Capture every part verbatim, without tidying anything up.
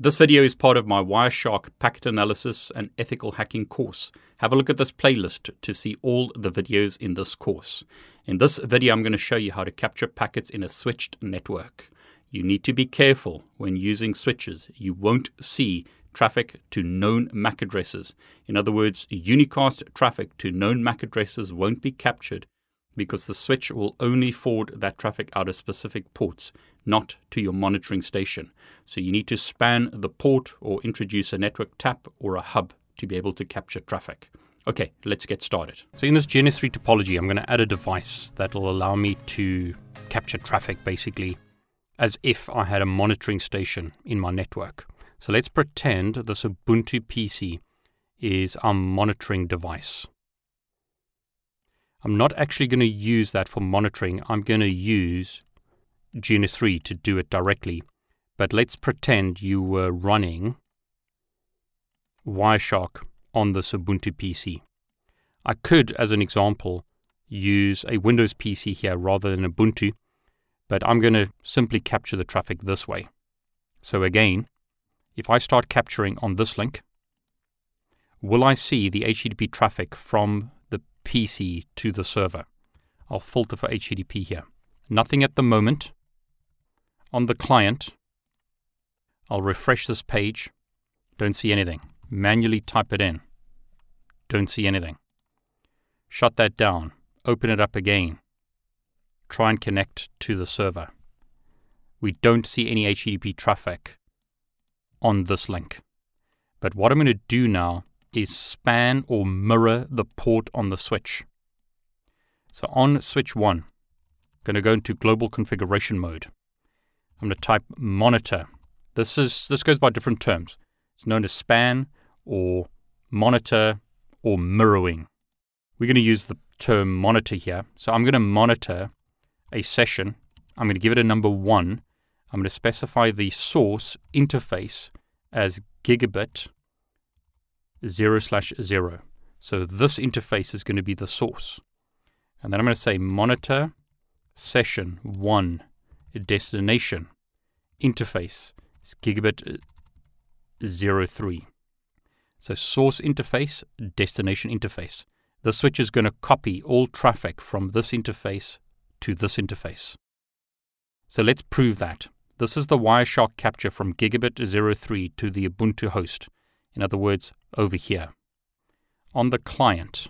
This video is part of my Wireshark packet analysis and ethical hacking course. Have a look at this playlist to see all the videos in this course. In this video, I'm going to show you how to capture packets in a switched network. You need to be careful when using switches. You won't see traffic to known M A C addresses. In other words, unicast traffic to known M A C addresses won't be captured because the switch will only forward that traffic out of specific ports, not to your monitoring station. So you need to span the port or introduce a network tap or a hub to be able to capture traffic. Okay, let's get started. So in this G N S three topology, I'm going to add a device that will allow me to capture traffic basically as if I had a monitoring station in my network. So let's pretend this Ubuntu P C is our monitoring device. I'm not actually going to use that for monitoring. I'm going to use G N S three to do it directly. But let's pretend you were running Wireshark on this Ubuntu P C. I could, as an example, use a Windows P C here rather than Ubuntu, but I'm going to simply capture the traffic this way. So again, if I start capturing on this link, will I see the H T T P traffic from P C to the server? I'll filter for H T T P here. Nothing at the moment. On the client, I'll refresh this page. Don't see anything. Manually type it in. Don't see anything. Shut that down. Open it up again. Try and connect to the server. We don't see any H T T P traffic on this link. But what I'm going to do now is span or mirror the port on the switch. So on switch one, I'm going to go into global configuration mode. I'm going to type monitor. This is this goes by different terms. It's known as span or monitor or mirroring. We're going to use the term monitor here. So I'm going to monitor a session. I'm going to give it a number one. I'm going to specify the source interface as gigabit zero slash zero. So this interface is going to be the source. And then I'm going to say monitor session one destination interface is gigabit zero three. So source interface, destination interface. The switch is going to copy all traffic from this interface to this interface. So let's prove that. This is the Wireshark capture from gigabit zero three to the Ubuntu host. In other words, over here. On the client,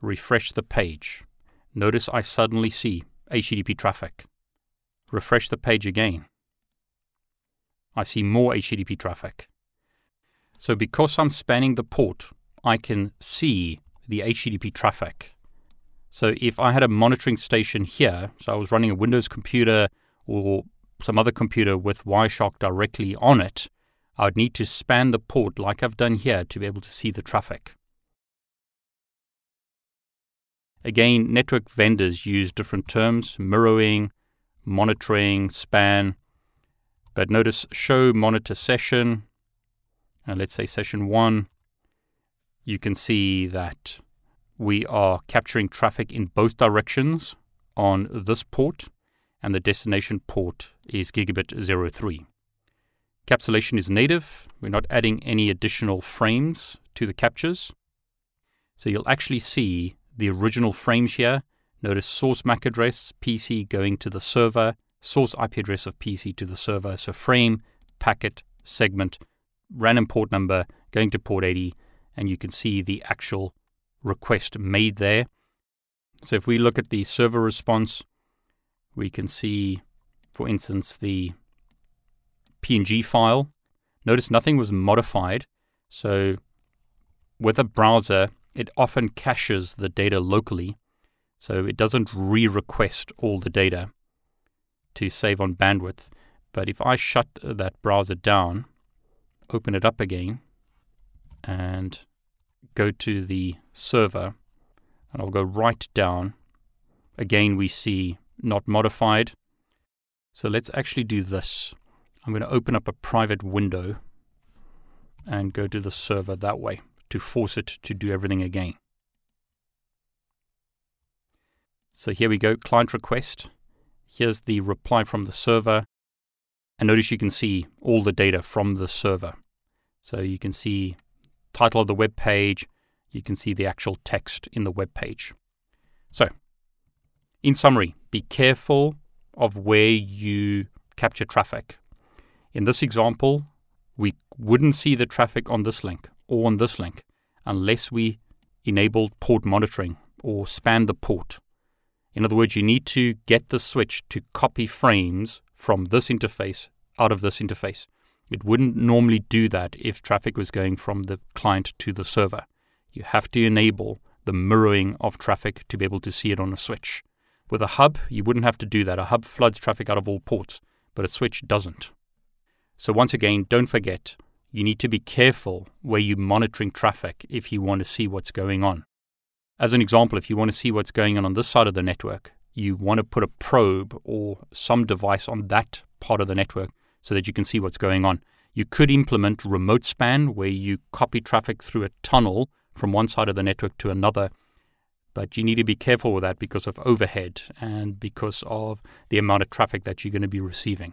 refresh the page. Notice I suddenly see H T T P traffic. Refresh the page again. I see more H T T P traffic. So because I'm spanning the port, I can see the H T T P traffic. So if I had a monitoring station here, so I was running a Windows computer or some other computer with Wireshark directly on it, I would need to span the port like I've done here to be able to see the traffic. Again, network vendors use different terms, mirroring, monitoring, span. But notice show monitor session, and let's say session one. You can see that we are capturing traffic in both directions on this port, and the destination port is gigabit zero three. Capsulation is native. We're not adding any additional frames to the captures. So you'll actually see the original frames here. Notice source M A C address, P C going to the server, source I P address of P C to the server. So frame, packet, segment, random port number, going to port eighty, and you can see the actual request made there. So if we look at the server response, we can see, for instance, the P N G file. Notice nothing was modified. So with a browser, it often caches the data locally. So it doesn't re-request all the data. to save on bandwidth. But if I shut that browser down, open it up again, and go to the server, and I'll go right down. Again, we see not modified. So let's actually do this. I'm going to open up a private window and go to the server that way to force it to do everything again. So here we go, client request. Here's the reply from the server. And notice you can see all the data from the server. So you can see title of the web page. You can see the actual text in the web page. So in summary, be careful of where you capture traffic. In this example, we wouldn't see the traffic on this link or on this link unless we enabled port monitoring or span the port. In other words, you need to get the switch to copy frames from this interface out of this interface. It wouldn't normally do that if traffic was going from the client to the server. You have to enable the mirroring of traffic to be able to see it on a switch. With a hub, you wouldn't have to do that. A hub floods traffic out of all ports, but a switch doesn't. So once again, don't forget, you need to be careful where you're monitoring traffic if you want to see what's going on. As an example, if you want to see what's going on on this side of the network, you want to put a probe or some device on that part of the network so that you can see what's going on. You could implement remote span where you copy traffic through a tunnel from one side of the network to another, but you need to be careful with that because of overhead and because of the amount of traffic that you're going to be receiving.